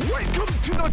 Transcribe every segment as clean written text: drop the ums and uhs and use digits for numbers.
Welcome to the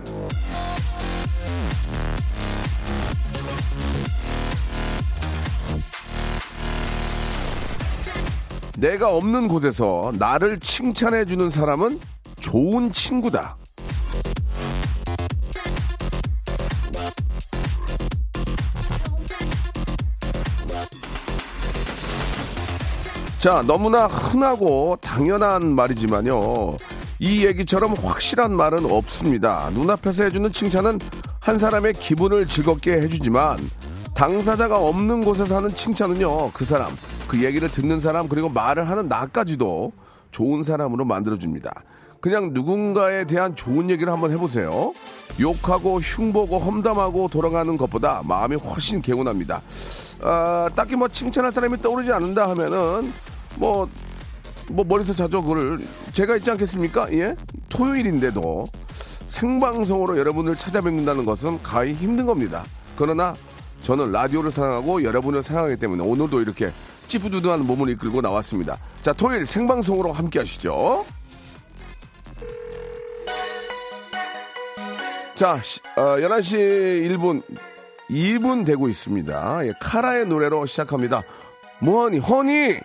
내가 없는 곳에서 나를 칭찬해주는 사람은 좋은 친구다. 자, 너무나 흔하고 당연한 말이지만요. 이 얘기처럼 확실한 말은 없습니다. 눈앞에서 해주는 칭찬은 한 사람의 기분을 즐겁게 해주지만 당사자가 없는 곳에서 하는 칭찬은요. 그 사람, 그 얘기를 듣는 사람, 그리고 말을 하는 나까지도 좋은 사람으로 만들어줍니다. 그냥 누군가에 대한 좋은 얘기를 한번 해보세요. 욕하고 흉보고 험담하고 돌아가는 것보다 마음이 훨씬 개운합니다. 딱히 뭐 칭찬할 사람이 떠오르지 않는다 하면은 뭐 머리에서 자죠. 그걸 제가 있지 않겠습니까? 예? 토요일인데도 생방송으로 여러분을 찾아뵙는다는 것은 가히 힘든 겁니다. 그러나 저는 라디오를 사랑하고 여러분을 사랑하기 때문에 오늘도 이렇게 찌뿌두두한 몸을 이끌고 나왔습니다. 자, 토요일 생방송으로 함께 하시죠. 자, 11시 2분 되고 있습니다. 예, 카라의 노래로 시작합니다. 뭐하니 허니.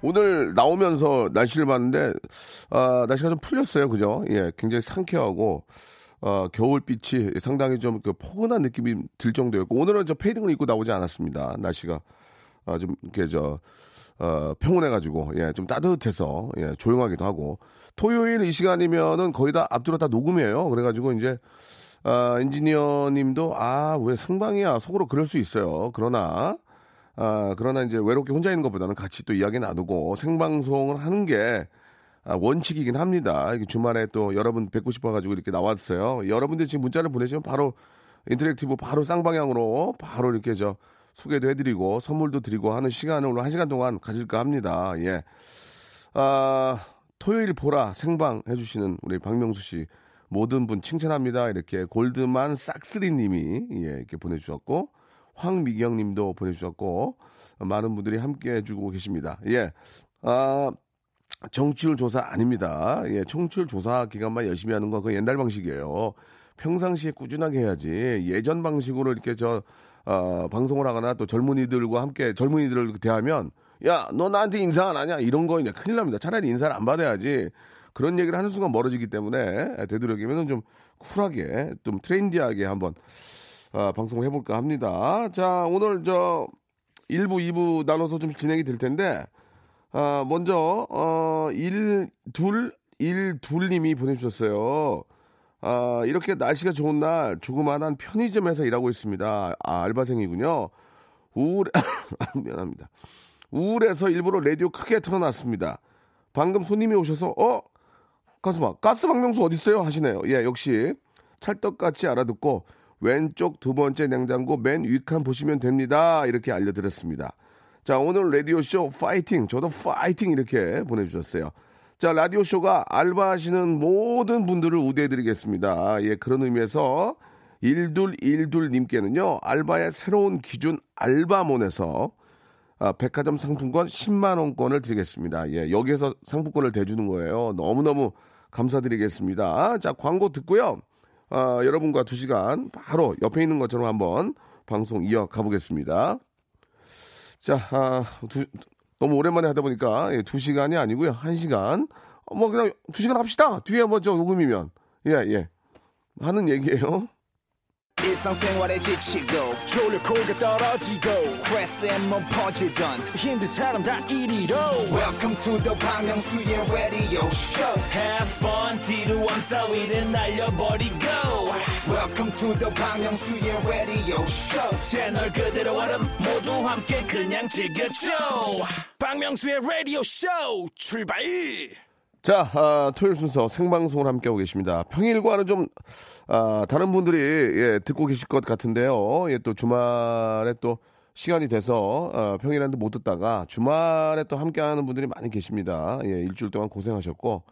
오늘 나오면서 날씨를 봤는데 날씨가 좀 풀렸어요, 그죠? 예, 굉장히 상쾌하고 겨울빛이 상당히 좀 그 포근한 느낌이 들 정도였고 오늘은 저 패딩을 입고 나오지 않았습니다. 날씨가 좀 이렇게 평온해가지고 예, 좀 따뜻해서 예, 조용하기도 하고 토요일 이 시간이면은 거의 다 앞뒤로 다 녹음이에요. 그래가지고 이제 엔지니어님도 왜 생방이야 속으로 그럴 수 있어요. 그러나 이제 외롭게 혼자 있는 것보다는 같이 또 이야기 나누고 생방송을 하는 게 원칙이긴 합니다. 이렇게 주말에 또 여러분 뵙고 싶어가지고 이렇게 나왔어요. 여러분들이 지금 문자를 보내시면 바로 인터랙티브 바로 쌍방향으로 바로 이렇게 저 소개도 해드리고 선물도 드리고 하는 시간을 오늘 1시간 동안 가질까 합니다. 예. 토요일 보라 생방 해주시는 우리 박명수 씨 모든 분 칭찬합니다. 이렇게 골드만 싹쓰리님이 예, 이렇게 보내주셨고. 황미경님도 보내주셨고 많은 분들이 함께해 주고 계십니다. 예, 정치율 조사 아닙니다. 예, 청취율 조사 기간만 열심히 하는 건 그 옛날 방식이에요. 평상시에 꾸준하게 해야지 예전 방식으로 이렇게 방송을 하거나 또 젊은이들과 함께 젊은이들을 대하면 야, 너 나한테 인사 안 하냐 이런 거 이제 큰일 납니다. 차라리 인사를 안 받아야지. 그런 얘기를 하는 순간 멀어지기 때문에 되도록이면 좀 쿨하게 좀 트렌디하게 한번. 방송을 해볼까 합니다. 자, 오늘 1부, 2부 나눠서 좀 진행이 될 텐데, 먼저, 12님이 보내주셨어요. 이렇게 날씨가 좋은 날, 조그만한 편의점에서 일하고 있습니다. 알바생이군요. 미안합니다. 우울해서 일부러 라디오 크게 틀어놨습니다. 방금 손님이 오셔서, 가스 박명수 어딨어요? 하시네요. 예, 역시 찰떡같이 알아듣고, 왼쪽 두 번째 냉장고 맨 위칸 보시면 됩니다. 이렇게 알려드렸습니다. 자, 오늘 라디오쇼 파이팅. 저도 파이팅 이렇게 보내주셨어요. 자, 라디오쇼가 알바하시는 모든 분들을 우대해드리겠습니다. 예, 그런 의미에서 1212님께는요. 알바의 새로운 기준 알바몬에서 백화점 상품권 10만원권을 드리겠습니다. 예, 여기에서 상품권을 대주는 거예요. 너무너무 감사드리겠습니다. 자, 광고 듣고요. 여러분과 2시간 바로 옆에 있는 것처럼 한번 방송 이어가 보겠습니다. 자, 너무 오랜만에 하다 보니까 2시간이 아니고요. 1시간. 그냥 2시간 합시다. 뒤에 먼저 녹음이면. 예, 예. 하는 얘기예요. 일상생활에 지치고, 졸려 코가 떨어지고, 스트레스에 몸 퍼지던, 힘든 사람 다 이리로. Welcome to the 박명수의 radio show. Have fun, 지루한 따위를 날려버리고. Welcome to the 박명수의 radio show. 채널 그대로 얼음 모두 함께 그냥 즐겨줘. 박명수의 radio show, 출발! 자, 토요일 순서 생방송을 함께하고 계십니다. 평일과는 좀 다른 분들이 듣고 계실 것 같은데요. 또 주말에 또 시간이 돼서 평일에는 못 듣다가 주말에 또 함께하는 분들이 많이 계십니다. 일주일 동안 고생하셨고,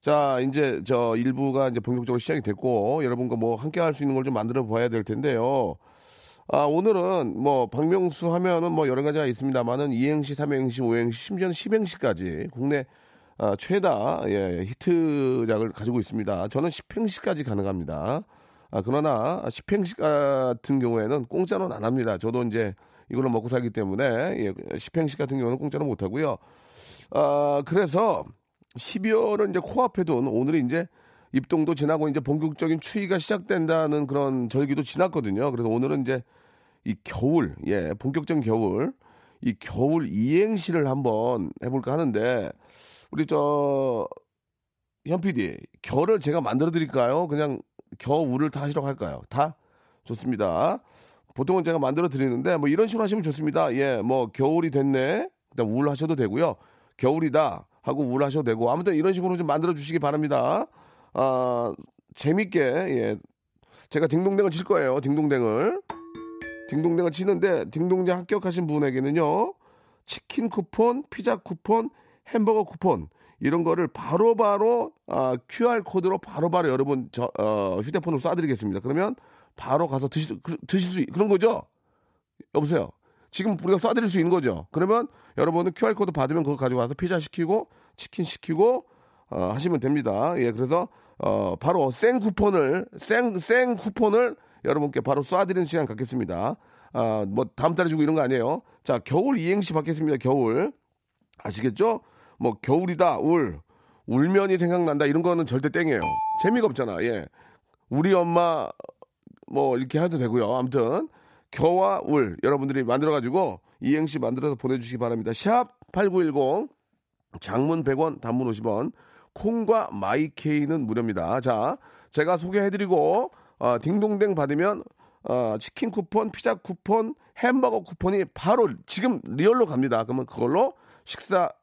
자 이제 저 일부가 이제 본격적으로 시작이 됐고 여러분과 뭐 함께할 수 있는 걸 좀 만들어 봐야 될 텐데요. 오늘은 뭐 박명수 하면은 뭐 여러 가지가 있습니다만은 2행시, 3행시, 5행시, 심지어는 10행시까지 국내 최다 히트작을 가지고 있습니다. 저는 10행시까지 가능합니다. 그러나 10행시 같은 경우에는 공짜로는 안 합니다. 저도 이제 이걸로 먹고 살기 때문에 10행시 같은 경우는 공짜로 못 하고요. 그래서 12월을 이제 코앞에 둔 오늘이 이제 입동도 지나고 이제 본격적인 추위가 시작된다는 그런 절기도 지났거든요. 그래서 오늘은 이제 이 겨울, 본격적인 겨울, 이 겨울 2행시를 한번 해볼까 하는데, 우리 저 현PD 겨를 제가 만들어 드릴까요? 그냥 겨울을 다 하시라고 할까요? 다 좋습니다. 보통은 제가 만들어 드리는데 뭐 이런 식으로 하시면 좋습니다. 뭐 겨울이 됐네. 일단 울 하셔도 되고요. 겨울이다 하고 울 하셔도 되고 아무튼 이런 식으로 좀 만들어 주시기 바랍니다. 재밌게 제가 딩동댕을 칠 거예요. 딩동댕을 치는데 딩동댕 합격하신 분에게는요 치킨 쿠폰, 피자 쿠폰, 햄버거 쿠폰 이런 거를 바로바로 QR 코드로 바로바로 여러분 휴대폰으로 쏴드리겠습니다. 그러면 바로 가서 드실 수 그런 거죠? 여보세요. 지금 우리가 쏴드릴 수 있는 거죠. 그러면 여러분은 QR 코드 받으면 그거 가지고 와서 피자 시키고 치킨 시키고 하시면 됩니다. 그래서 바로 생 쿠폰을 여러분께 바로 쏴드리는 시간 갖겠습니다. 뭐 다음 달에 주고 이런 거 아니에요. 자 겨울 2행시 받겠습니다. 겨울 아시겠죠? 뭐 겨울이다 울면이 생각난다 이런 거는 절대 땡이에요. 재미가 없잖아. 우리 엄마 뭐 이렇게 해도 되고요. 아무튼 겨와 울 여러분들이 만들어가지고 2행시 만들어서 보내주시기 바랍니다. 샵 8910 장문 100원 단문 50원 콩과 마이케이는 무료입니다. 자 제가 소개해드리고 딩동댕 받으면 치킨 쿠폰 피자 쿠폰 햄버거 쿠폰이 바로 지금 리얼로 갑니다. 그러면 그걸로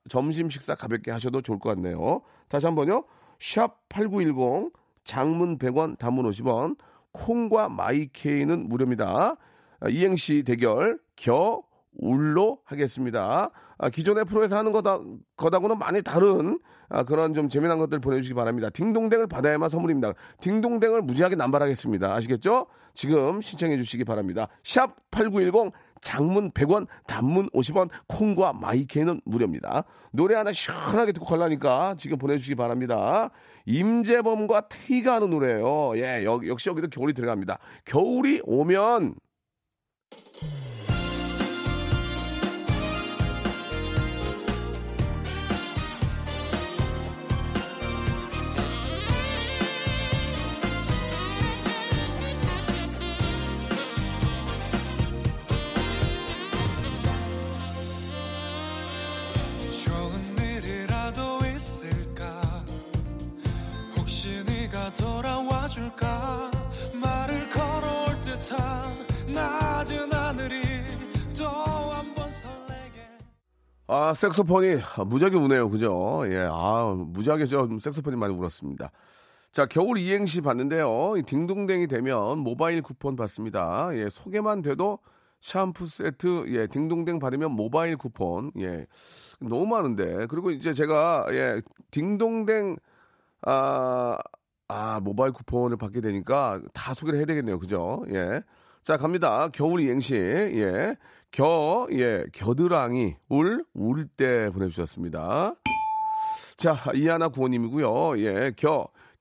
점심 식사 가볍게 하셔도 좋을 것 같네요. 다시 한번요. 샵 8910 장문 100원 단문 50원 콩과 마이케이는 무료입니다. 2행시 대결 겨울로 하겠습니다. 기존의 프로에서 하는 거다고는 많이 다른 그런 좀 재미난 것들 보내주시기 바랍니다. 딩동댕을 받아야만 선물입니다. 딩동댕을 무지하게 남발하겠습니다. 아시겠죠? 지금 신청해 주시기 바랍니다. 샵 8910 장문 100원, 단문 50원, 콩과 마이케는 무료입니다. 노래 하나 시원하게 듣고 갈라니까 지금 보내주시기 바랍니다. 임재범과 테이가 하는 노래예요. 역시 여기도 겨울이 들어갑니다. 겨울이 오면 돌아와줄까 말을 걸어올 듯한 낮은 하늘이 또 한 번 설레게. 색소폰이 무지하게 우네요. 그죠? 무지하게 좀 색소폰이 많이 울었습니다. 자 겨울 2행시 봤는데요. 이 딩동댕이 되면 모바일 쿠폰 받습니다. 소개만 돼도 샴푸 세트, 딩동댕 받으면 모바일 쿠폰, 너무 많은데. 그리고 이제 제가 딩동댕 모바일 쿠폰을 받게 되니까 다 소개를 해야 되겠네요. 그죠? 자, 갑니다. 겨울 2행시. 겨드랑이, 울 때 보내주셨습니다. 자, 이하나 구호님이고요.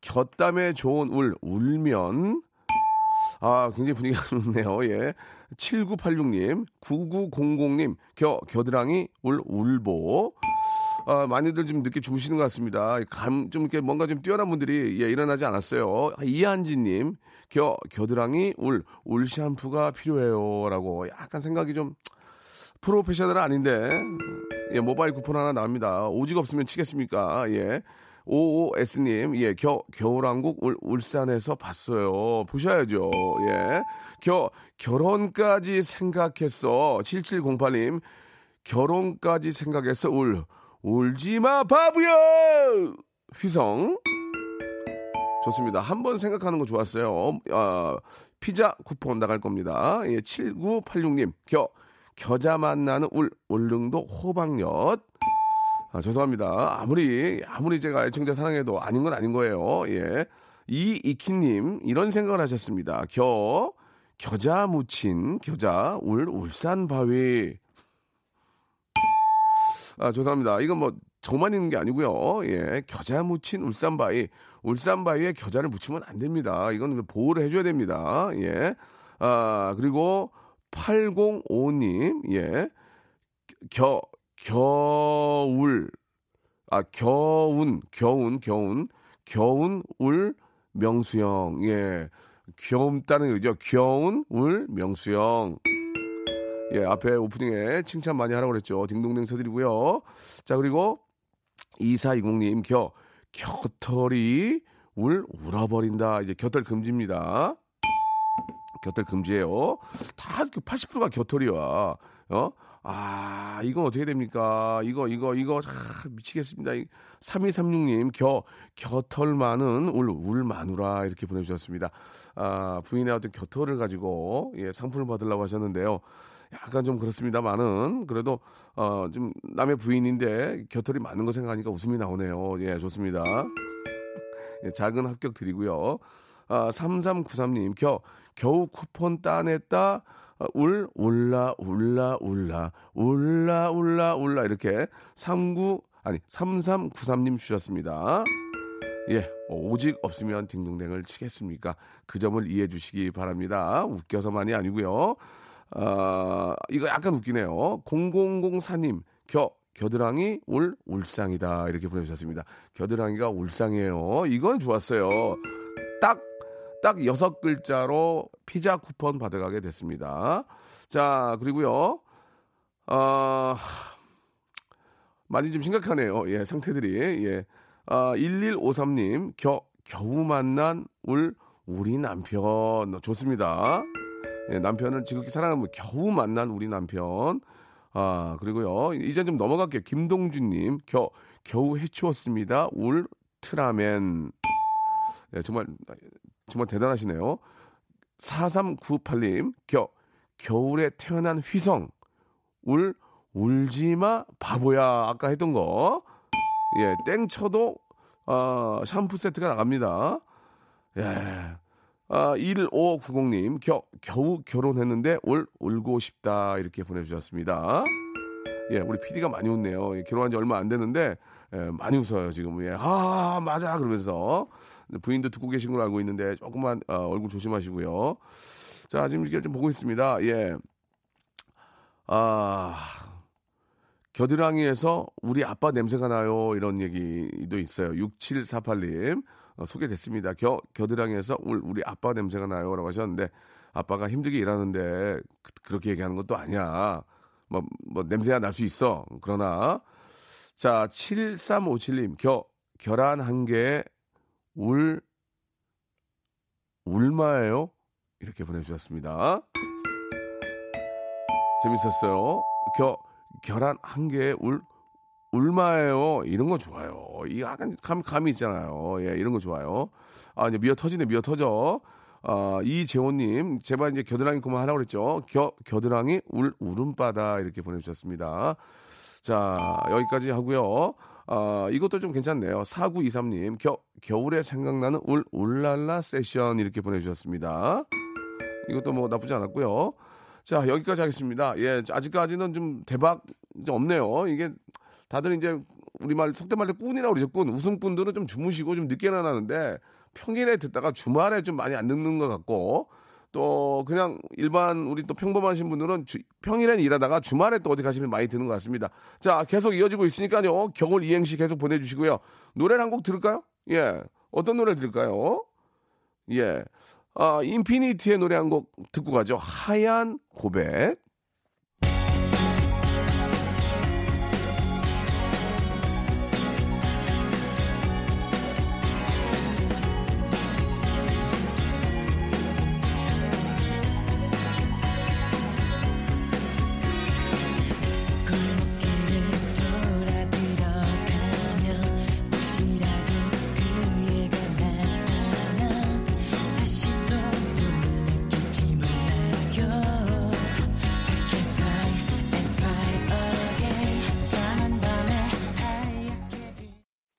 곁담에 좋은 울면. 굉장히 분위기가 좋네요. 7986님, 9900님, 겨드랑이, 울보. 많이들 좀 늦게 주무시는 것 같습니다. 좀 이렇게 뭔가 좀 뛰어난 분들이 예, 일어나지 않았어요. 이한지님, 겨드랑이 울 샴푸가 필요해요라고 약간 생각이 좀 프로페셔널 아닌데 예, 모바일 쿠폰 하나 나옵니다. 오직 없으면 치겠습니까? 예. OOS님, 예, 겨울왕국 울산에서 봤어요. 보셔야죠. 예. 결혼까지 생각했어. 7708님, 결혼까지 생각했어. 울지마, 바보야! 휘성. 좋습니다. 한번 생각하는 거 좋았어요. 피자 쿠폰 나갈 겁니다. 예, 7986님, 겨자 만나는 울릉도 호박엿. 아, 죄송합니다. 아무리 제가 애청자 사랑해도 아닌 건 아닌 거예요. 예. 이익희님, 이런 생각을 하셨습니다. 겨자 무친, 겨자, 울산 바위. 아, 죄송합니다. 이건 뭐, 저만 있는 게 아니고요. 예. 겨자 무친, 울산 바위. 울산 바위에 겨자를 묻히면 안 됩니다. 이건 보호를 해줘야 됩니다. 예. 아, 그리고 805님, 예. 겨운 울 명수형. 예. 귀염다는 거죠. 겨운 울 명수형. 예, 앞에 오프닝에 칭찬 많이 하라고 그랬죠. 딩동댕 쳐드리고요. 자, 그리고 2420님, 곁털이 울어버린다. 이제 곁털 금지입니다. 곁털 금지예요. 다 80%가 곁털이야. 어? 아, 이건 어떻게 됩니까? 이거, 아, 미치겠습니다. 3236님, 겨털 많은 울 마누라. 이렇게 보내주셨습니다. 아, 부인의 어떤 겨털을 가지고, 예, 상품을 받으려고 하셨는데요. 약간 좀 그렇습니다만은, 그래도, 좀, 남의 부인인데, 겨털이 많은 거 생각하니까 웃음이 나오네요. 예, 좋습니다. 예, 작은 합격 드리고요. 아, 3393님, 겨우 쿠폰 따냈다. 울라 이렇게 3393님 주셨습니다. 예, 오직 없으면 딩동댕을 치겠습니까? 그 점을 이해해 주시기 바랍니다. 웃겨서만이 아니고요. 아, 이거 약간 웃기네요. 0004님, 겨드랑이 울상이다 이렇게 보내주셨습니다. 겨드랑이가 울상이에요. 이건 좋았어요. 딱 6글자로 피자 쿠폰 받아가게 됐습니다. 자, 그리고요. 많이 좀 심각하네요. 예, 상태들이. 예. 1153님, 겨우 만난 우리 남편. 좋습니다. 예, 남편을 지극히 사랑하는 분, 겨우 만난 우리 남편. 아, 그리고요. 이제 좀 넘어갈게요. 김동준님, 겨우 해치웠습니다. 울트라맨. 예, 정말 대단하시네요. 4398님, 겨울에 태어난 휘성, 울지마 바보야. 아까 했던 거. 예, 땡 쳐도, 샴푸 세트가 나갑니다. 예. 1590님, 겨우 결혼했는데 울고 싶다. 이렇게 보내주셨습니다. 예, 우리 PD가 많이 웃네요. 예, 결혼한 지 얼마 안 됐는데, 예, 많이 웃어요, 지금. 예, 아, 맞아. 그러면서. 부인도 듣고 계신 걸 알고 있는데, 조금만, 얼굴 조심하시고요. 자, 지금 이렇게 좀 보고 있습니다. 예. 아, 겨드랑이에서 우리 아빠 냄새가 나요. 이런 얘기도 있어요. 6748님, 소개됐습니다. 겨드랑이에서 우리 아빠 냄새가 나요. 라고 하셨는데, 아빠가 힘들게 일하는데, 그렇게 얘기하는 것도 아니야. 뭐, 냄새가 날 수 있어. 그러나, 자, 7357님, 계란 한 개에 울마예요? 이렇게 보내주셨습니다. 재밌었어요. 계란 한 개에 울마예요? 이런 거 좋아요. 이 약간 감이 있잖아요. 예, 이런 거 좋아요. 아, 이제 미어 터져. 아, 이재호님, 제발 이제 겨드랑이 그만 하라고 그랬죠. 겨드랑이 울음바다. 이렇게 보내주셨습니다. 자, 여기까지 하고요. 이것도 좀 괜찮네요. 4923님, 겨울에 생각나는 울랄라 세션. 이렇게 보내주셨습니다. 이것도 뭐 나쁘지 않았고요. 자, 여기까지 하겠습니다. 예, 아직까지는 좀 대박 좀 없네요. 이게 다들 이제 우리말 속된 말로 꾼이라고 그러죠. 꾼. 우승꾼들은 좀 주무시고 좀 늦게 일어나는데 평일에 듣다가 주말에 좀 많이 안 듣는 것 같고, 또 그냥 일반 우리 또 평범하신 분들은 평일엔 일하다가 주말에 또 어디 가시면 많이 드는 것 같습니다. 자, 계속 이어지고 있으니까요. 겨울 이행시 계속 보내주시고요. 노래를 한 곡 들을까요? 예, 어떤 노래 들을까요? 예, 인피니티의 노래 한 곡 듣고 가죠. 하얀 고백.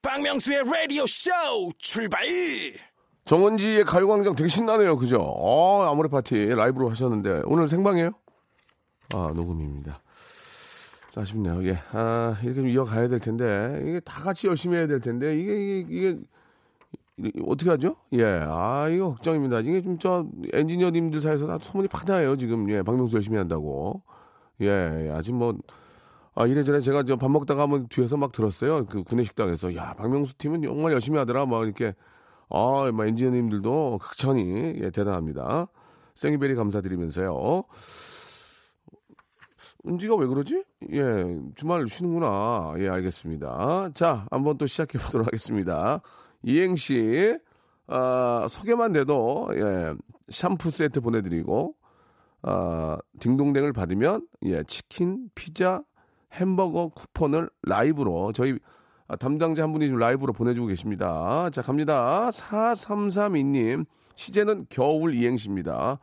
박명수의 라디오 쇼 출발! 정은지의 가요광장 되게 신나네요, 그죠? 아모레 파티 라이브로 하셨는데 오늘 생방이에요? 아, 녹음입니다. 아쉽네요. 예, 이렇게 좀 이어가야 될 텐데 이게 다 같이 열심히 해야 될 텐데 이게 어떻게 하죠? 예, 이거 걱정입니다. 이게 좀 저 엔지니어님들 사이에서 다 소문이 파다해요 지금. 예, 박명수 열심히 한다고. 예, 아직 뭐. 이래저래 제가 저 밥 먹다가 한번 뒤에서 막 들었어요. 그 구내식당에서. 야, 박명수 팀은 정말 열심히 하더라. 막 이렇게. 막 엔지니어님들도 극찬이, 예, 대단합니다. 생이베리 감사드리면서요. 은지가 왜 그러지? 예, 주말 쉬는구나. 예, 알겠습니다. 자, 한번 또 시작해 보도록 하겠습니다. 이행시, 소개만 돼도, 예, 샴푸 세트 보내드리고, 딩동댕을 받으면, 예, 치킨, 피자, 햄버거 쿠폰을 라이브로 저희 담당자 한 분이 좀 라이브로 보내주고 계십니다. 자, 갑니다. 4332님 시제는 겨울 이행시입니다.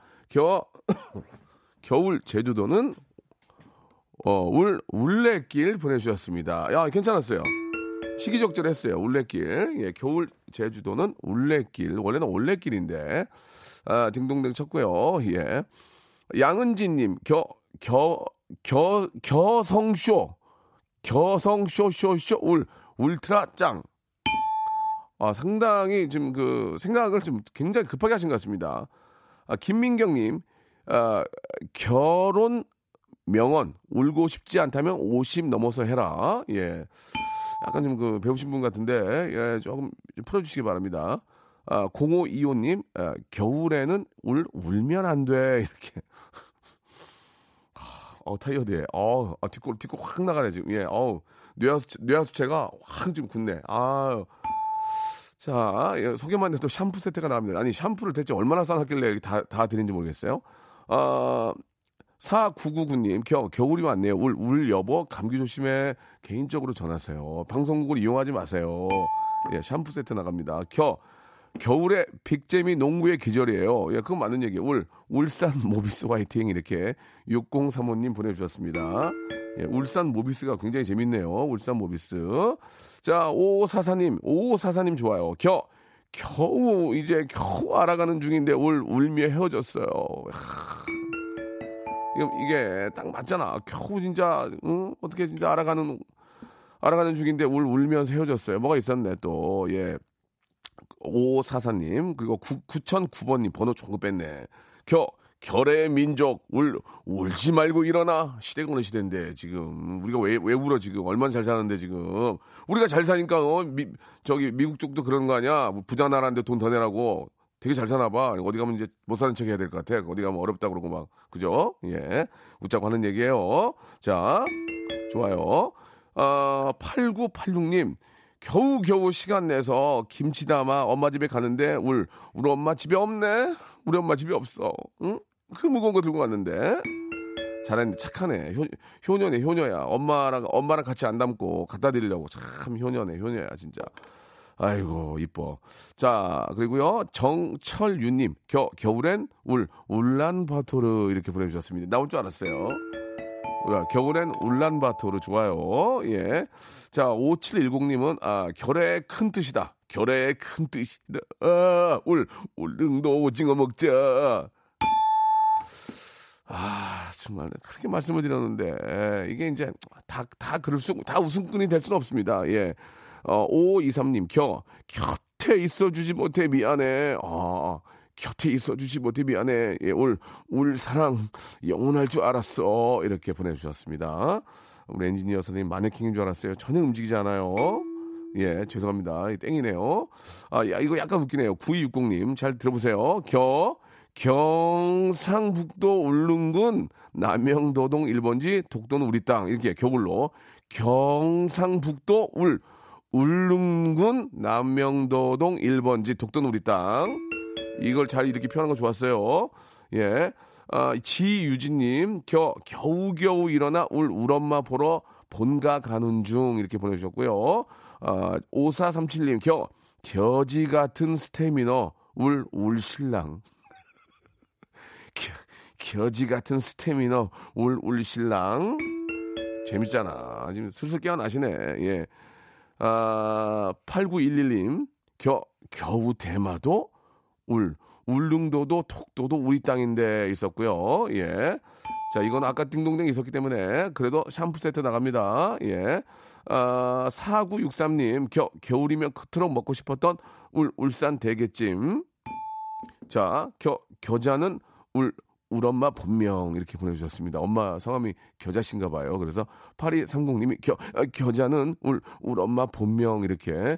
겨울 제주도는 울레길 보내주셨습니다. 야, 괜찮았어요. 시기적절했어요. 울레길. 예, 겨울 제주도는 울레길. 원래는 올레길인데 딩동댕 쳤고요. 예, 양은지님 겨성쇼 울트라 짱. 상당히 지금 그 생각을 좀 굉장히 급하게 하신 것 같습니다. 김민경님, 결혼 명언 울고 싶지 않다면 50 넘어서 해라. 예, 약간 좀 그 배우신 분 같은데, 예, 조금 풀어주시기 바랍니다. 0525님, 겨울에는 울면 안 돼. 이렇게. 타이어드에. 뒷골 확 나가네, 지금. 예, 뇌하수체가 확 지금 굳네. 자, 예, 소개만 해도 샴푸 세트가 나옵니다. 아니, 샴푸를 대체 얼마나 싸놨길래 다 드린지 모르겠어요. 4999님, 겨울이 왔네요. 울 여보, 감기 조심해. 개인적으로 전하세요. 방송국을 이용하지 마세요. 예, 샴푸 세트 나갑니다. 겨울에 빅잼이 농구의 계절이에요. 예, 그건 맞는 얘기예요. 울산 모비스 화이팅. 이렇게 6035님 보내주셨습니다. 예, 울산 모비스가 굉장히 재밌네요. 울산 모비스. 자, 5544님 좋아요. 겨우 이제 겨우 알아가는 중인데 울며 헤어졌어요. 이게 딱 맞잖아. 겨우 진짜 어떻게 진짜 알아가는 중인데 울면서 헤어졌어요. 뭐가 있었네 또. 예. 5544님, 그리고 9009번님, 번호 종거 뺐네. 결의 민족, 울지 말고 일어나. 시대가 어느 시대인데, 지금. 우리가 왜 울어, 지금. 얼마나 잘 사는데, 지금. 우리가 잘 사니까, 미국 쪽도 그런 거 아니야. 부자 나라인데 돈 더 내라고. 되게 잘 사나 봐. 어디 가면 이제 못 사는 척 해야 될 것 같아. 어디 가면 어렵다 그러고 막. 그죠? 예. 웃자고 하는 얘기예요. 자, 좋아요. 8986님. 겨우 시간 내서 김치 담아 엄마 집에 가는데 우리 엄마 집에 없네. 우리 엄마 집에 없어. 응? 그 무거운 거 들고 갔는데. 잘했네. 착하네. 효녀네, 효녀야. 엄마랑 같이 안 담고 갖다 드리려고. 참 효녀네, 효녀야, 진짜. 아이고, 이뻐. 자, 그리고요. 정철유님. 겨울엔 울란바토르. 이렇게 보내주셨습니다. 나올 줄 알았어요. 겨울엔 울란바토르 좋아요. 예. 자, 5710님은, 결의 큰 뜻이다. 결의 큰 뜻이다. 울릉도 오징어 먹자. 정말, 그렇게 말씀을 드렸는데, 이게 이제 다 다 웃음꾼이 될 수는 없습니다. 예. 5523님, 곁에 있어주지 못해 미안해. 곁에 있어주지 못해 미안해. 예, 올 사랑 영원할 줄 알았어. 이렇게 보내주셨습니다. 우리 엔지니어 선생님 마네킹인 줄 알았어요. 전혀 움직이지 않아요. 예, 죄송합니다. 땡이네요. 아, 야, 이거 약간 웃기네요. 9260님 잘 들어보세요. 경상북도 울릉군 남영도동 1번지 독도는 우리 땅. 이렇게 교불로 경상북도 울릉군 남영도동 1번지 독도는 우리 땅. 이걸 잘 이렇게 표현한 거 좋았어요. 예. 아, 지유진님, 겨우겨우 일어나 울엄마 보러 본가 가는 중. 이렇게 보내주셨고요. 아, 5437님, 겨지 같은 스태미너, 울신랑. 겨지 같은 스태미너, 울신랑. 재밌잖아. 지금 슬슬 깨어나시네. 예. 아, 8911님, 겨우 대마도, 울릉도도 독도도 우리 땅인데 있었고요. 예. 자, 이건 아까 띵동댕이 있었기 때문에 그래도 샴푸 세트 나갑니다. 예. 아, 4963님, 겨울이면 그토록 먹고 싶었던 울산 대게찜. 자, 겨자는 울엄마 본명. 이렇게 보내주셨습니다. 엄마 성함이 겨자신가 봐요. 그래서 8230님이 겨자는 울엄마 본명. 이렇게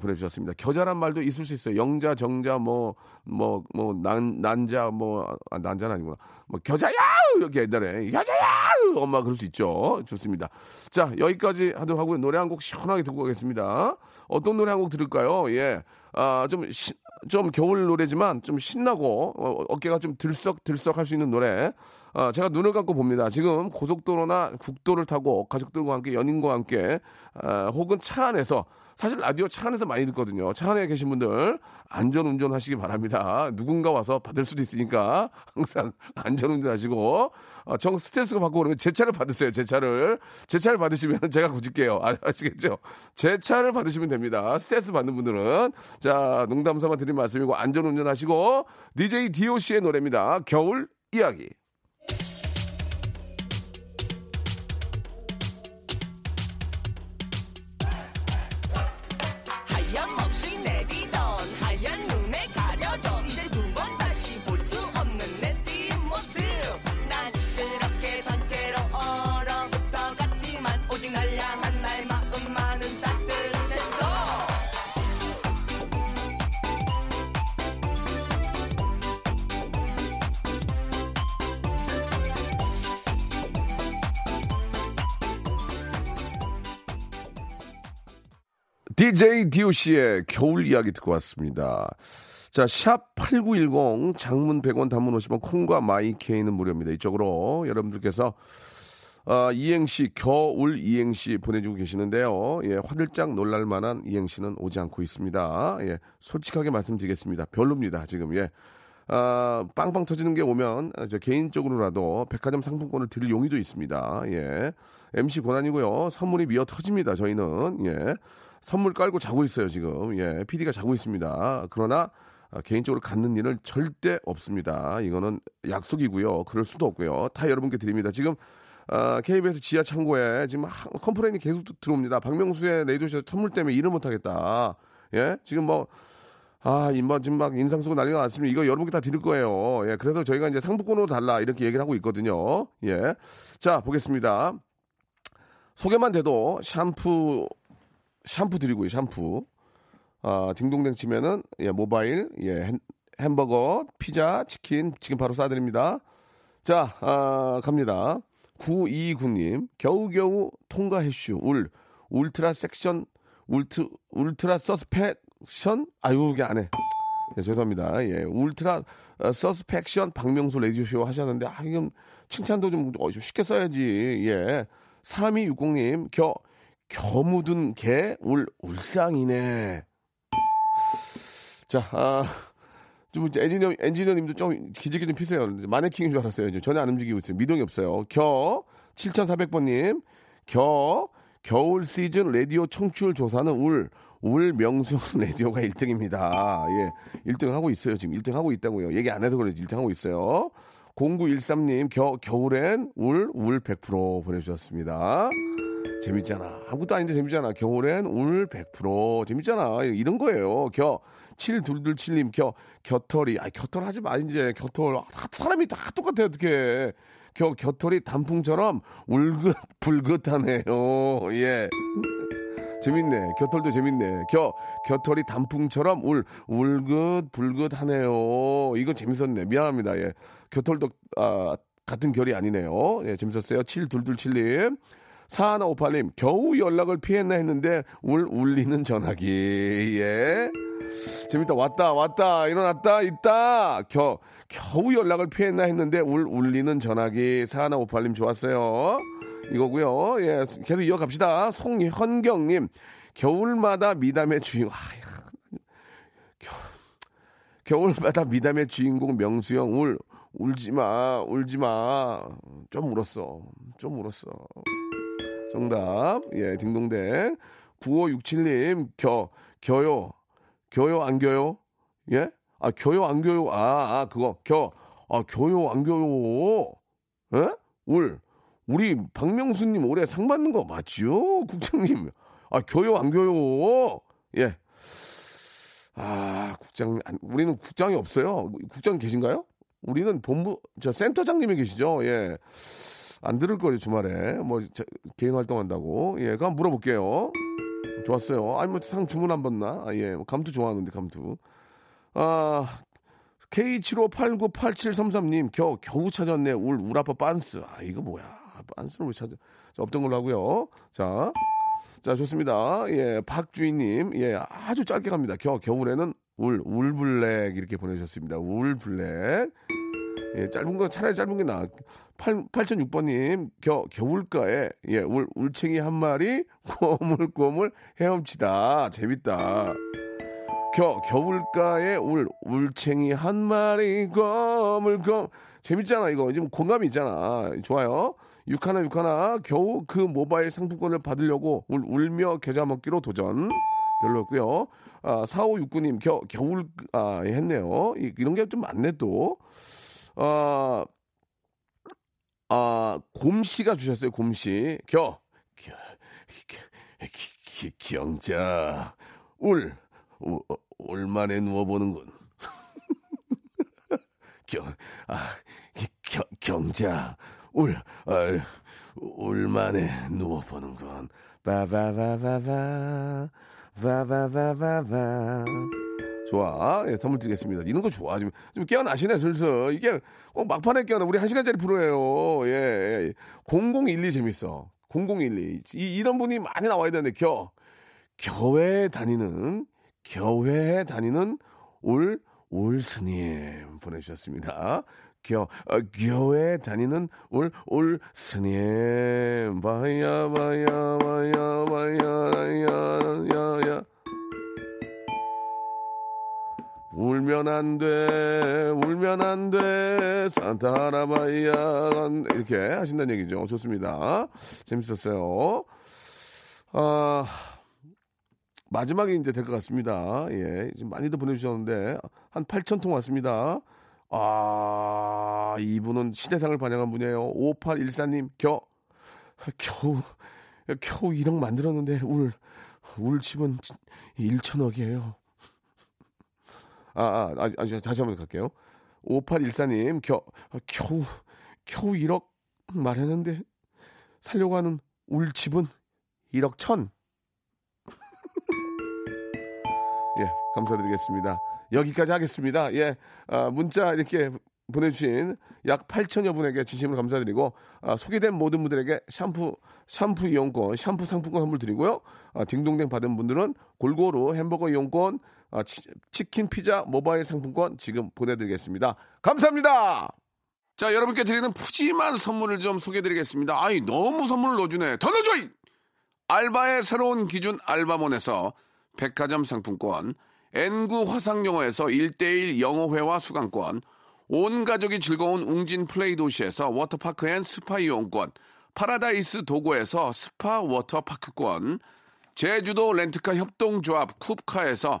보내주셨습니다. 겨자란 말도 있을 수 있어요. 영자, 정자, 난자는 아니구나. 겨자야! 이렇게 옛날에, 겨자야! 엄마 그럴 수 있죠. 좋습니다. 자, 여기까지 하도록 하고요. 노래 한 곡 시원하게 듣고 가겠습니다. 어떤 노래 한 곡 들을까요? 예. 아, 좀 겨울 노래지만 좀 신나고 어깨가 좀 들썩들썩 할 수 있는 노래. 아, 제가 눈을 감고 봅니다. 지금 고속도로나 국도를 타고 가족들과 함께 연인과 함께 혹은 차 안에서, 사실 라디오 차 안에서 많이 듣거든요. 차 안에 계신 분들 안전운전 하시기 바랍니다. 누군가 와서 받을 수도 있으니까 항상 안전운전 하시고, 정 스트레스가 받고 그러면 제 차를 받으세요. 제 차를 받으시면 제가 고칠게요. 아시겠죠? 제 차를 받으시면 됩니다. 스트레스 받는 분들은. 자, 농담삼아 드린 말씀이고 안전운전 하시고, DJ DOC의 노래입니다. 겨울 이야기. DJ DOC의 겨울 이야기 듣고 왔습니다. 자, 샵8910 장문 100원 단문 50원 콩과 마이케이는 무료입니다. 이쪽으로 여러분들께서 이행시, 겨울 이행시 보내주고 계시는데요. 예, 화들짝 놀랄만한 이행시는 오지 않고 있습니다. 예, 솔직하게 말씀드리겠습니다. 별로입니다, 지금. 예. 빵빵 터지는 게 오면 저 개인적으로라도 백화점 상품권을 드릴 용의도 있습니다. 예. MC 권한이고요. 선물이 미어 터집니다, 저희는. 예. 선물 깔고 자고 있어요, 지금. 예, PD가 자고 있습니다. 그러나 개인적으로 갖는 일은 절대 없습니다. 이거는 약속이고요. 그럴 수도 없고요. 다 여러분께 드립니다. 지금 KBS 지하 창고에 지금 컴플레인이 계속 들어옵니다. 박명수의 레이디오쇼 선물 때문에 일을 못하겠다. 예, 지금 지금 막 인상 쓰고 난리가 났습니다. 이거 여러분께 다 드릴 거예요. 예, 그래서 저희가 이제 상품권으로 달라 이렇게 얘기를 하고 있거든요. 예, 자, 보겠습니다. 소개만 돼도 샴푸 드리고요, 샴푸. 아, 딩동댕 치면은, 예, 모바일, 예, 햄버거, 피자, 치킨, 지금 바로 싸드립니다. 자, 갑니다. 929님, 겨우겨우 통과해슈, 울트라 서스펙션, 아유, 이게 안 해. 예, 죄송합니다. 예, 울트라 서스펙션 박명수 레디오쇼 하셨는데, 아, 이건 칭찬도 좀 쉽게 써야지. 예. 3260님, 겨묻은 개, 울상이네. 자, 좀 엔지니어님도 좀 기지개 좀 피세요. 마네킹인 줄 알았어요. 이제 전혀 안 움직이고 있어요. 미동이 없어요. 7400번님, 겨울 시즌 라디오 청취율 조사는 울명수 라디오가 1등입니다. 예, 1등 하고 있어요. 지금 1등 하고 있다고요. 얘기 안 해서 그래도 1등 하고 있어요. 0913님, 겨울엔 울 100% 보내주셨습니다. 재밌잖아. 아무것도 아닌데 재밌잖아. 겨울엔 울 100%. 재밌잖아. 이런 거예요. 7227님, 겨털이. 아, 겨털 하지 마, 이제. 겨털. 사람이 다 똑같아요, 어떡해. 겨털이 단풍처럼 울긋불긋하네요. 예. 재밌네. 겨털도 재밌네. 겨털이 단풍처럼 울긋불긋하네요. 이거 재밌었네. 미안합니다. 예. 겨털도, 아, 같은 결이 아니네요. 예, 재밌었어요. 7227님. 4158님, 겨우 연락을 피했나 했는데, 울리는 전화기. 예. 재밌다. 왔다. 일어났다. 있다. 겨우 연락을 피했나 했는데, 울리는 전화기. 4158님, 좋았어요. 이거고요. 예. 계속 이어갑시다. 송현경님, 겨울마다 미담의 주인공. 겨울마다 미담의 주인공 명수형, 울지 마. 좀 울었어. 정답. 예, 딩동댕. 9567님, 교요 안 교요? 예? 아, 교요 안 교요? 아, 그거. 교요 안 교요? 예? 우리 박명수님 올해 상 받는 거 맞죠? 국장님. 아, 교요 안 교요? 예. 아, 우리는 국장이 없어요. 국장 계신가요? 우리는 센터장님이 계시죠? 예. 안 들을 거예요, 주말에. 개인 활동한다고. 예, 그럼 물어볼게요. 좋았어요. 아니, 상 주문 안 받나? 아, 예. 감투 좋아하는데, 감투. 아, K75898733님, 겨우 찾았네. 우라파 빤스. 아, 이거 뭐야. 빤스를 왜 찾아. 자, 없던 걸로 하고요. 자, 좋습니다. 예, 박주인님. 예, 아주 짧게 갑니다. 겨울에는 울블랙. 이렇게 보내주셨습니다. 울블랙. 예, 짧은 건 차라리 짧은 게 나아. 8006번님, 겨울가에, 예, 울챙이 한 마리, 꼬물꼬물 헤엄치다. 재밌다. 겨울가에 울챙이 한 마리, 꼬물꼬물. 재밌잖아, 이거. 지금 공감이 있잖아. 좋아요. 육하나, 겨우 그 모바일 상품권을 받으려고 울며 계좌 먹기로 도전. 별로였고요. 아, 4569님, 했네요. 이런 게 좀 많네, 또. 곰씨가 주셨어요, 곰씨. 경자, 올만에 누워보는군. 경자, 올만에 누워보는군. 바바바바바. 좋아. 예, 선물 드리겠습니다. 이런 거 좋아. 좀 깨어나시네, 슬슬. 이게 꼭 막판에 깨어나. 우리 1시간짜리 프로예요. 예. 0012 재밌어. 0012. 이런 분이 많이 나와야 되는데, 교회에 다니는 올 스님 보내주셨습니다. 교회에 다니는 올 스님. 바야. 울면 안 돼, 산타 할아바이야. 이렇게 하신다는 얘기죠. 좋습니다. 재밌었어요. 아, 마지막이 이제 될 것 같습니다. 예, 지금 많이들 보내주셨는데, 한 8,000통 왔습니다. 아, 이분은 시대상을 반영한 분이에요. 5814님, 겨우 1억 만들었는데, 울집은 1,000억이에요. 다시 한번 갈게요. 5814님, 겨우 1억 말했는데, 살려고 하는 울집은 1억 1,000. 예, 감사드리겠습니다. 여기까지 하겠습니다. 예, 문자 이렇게 보내주신 약 8,000여 분에게 진심으로 감사드리고, 소개된 모든 분들에게 샴푸 이용권, 샴푸 상품권 선물 드리고요. 딩동댕 받은 분들은 골고루 햄버거 이용권, 치킨 피자 모바일 상품권 지금 보내드리겠습니다. 감사합니다. 자, 여러분께 드리는 푸짐한 선물을 좀 소개해드리겠습니다. 아이, 너무 선물을 넣어주네. 더 넣어줘! 알바의 새로운 기준 알바몬에서 백화점 상품권, N9 화상영어에서 1:1 영어회화 수강권, 온 가족이 즐거운 웅진 플레이 도시에서 워터파크 앤 스파 이용권, 파라다이스 도고에서 스파 워터파크권, 제주도 렌트카 협동조합 쿱카에서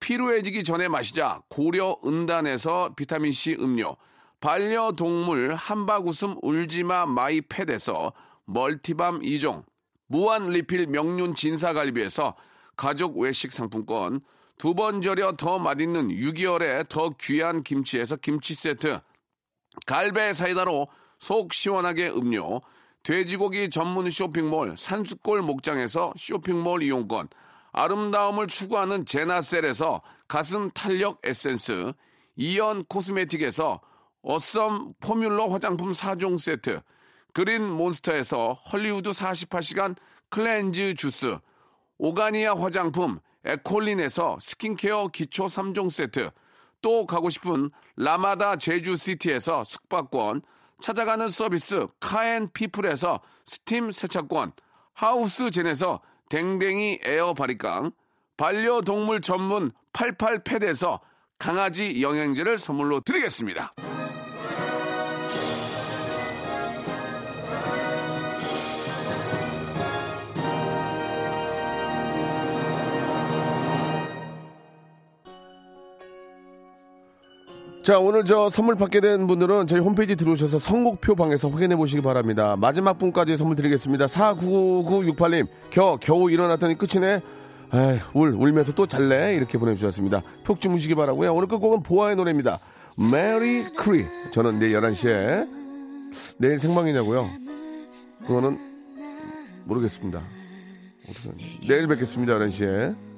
피로해지기 전에 마시자 고려은단에서 비타민C 음료, 반려동물 함박웃음 울지마 마이팻에서 멀티밤 2종, 무한리필 명륜 진사갈비에서 가족 외식 상품권, 두 번 절여 더 맛있는 6개월에 더 귀한 김치에서 김치 세트, 갈배 사이다로 속 시원하게 음료, 돼지고기 전문 쇼핑몰 산수골 목장에서 쇼핑몰 이용권, 아름다움을 추구하는 제나셀에서 가슴 탄력 에센스, 이연 코스메틱에서 어썸 포뮬러 화장품 4종 세트, 그린 몬스터에서 헐리우드 48시간 클렌즈 주스, 오가니아 화장품 에콜린에서 스킨케어 기초 3종 세트, 또 가고 싶은 라마다 제주시티에서 숙박권, 찾아가는 서비스 카앤피플에서 스팀 세차권, 하우스젠에서 댕댕이 에어 바리깡, 반려동물 전문 88팻에서 강아지 영양제를 선물로 드리겠습니다. 자, 오늘 저 선물 받게 된 분들은 저희 홈페이지 들어오셔서 선곡표 방에서 확인해 보시기 바랍니다. 마지막 분까지 선물 드리겠습니다. 499968님, 겨우 일어났더니 끝이네. 에이, 울면서 또 잘래. 이렇게 보내주셨습니다. 푹 주무시기 바라고요. 오늘 끝곡은 보아의 노래입니다. 메리 크리. 저는 내일 11시에 내일 생방이냐고요? 그거는 모르겠습니다. 어떻게, 내일 뵙겠습니다. 11시에.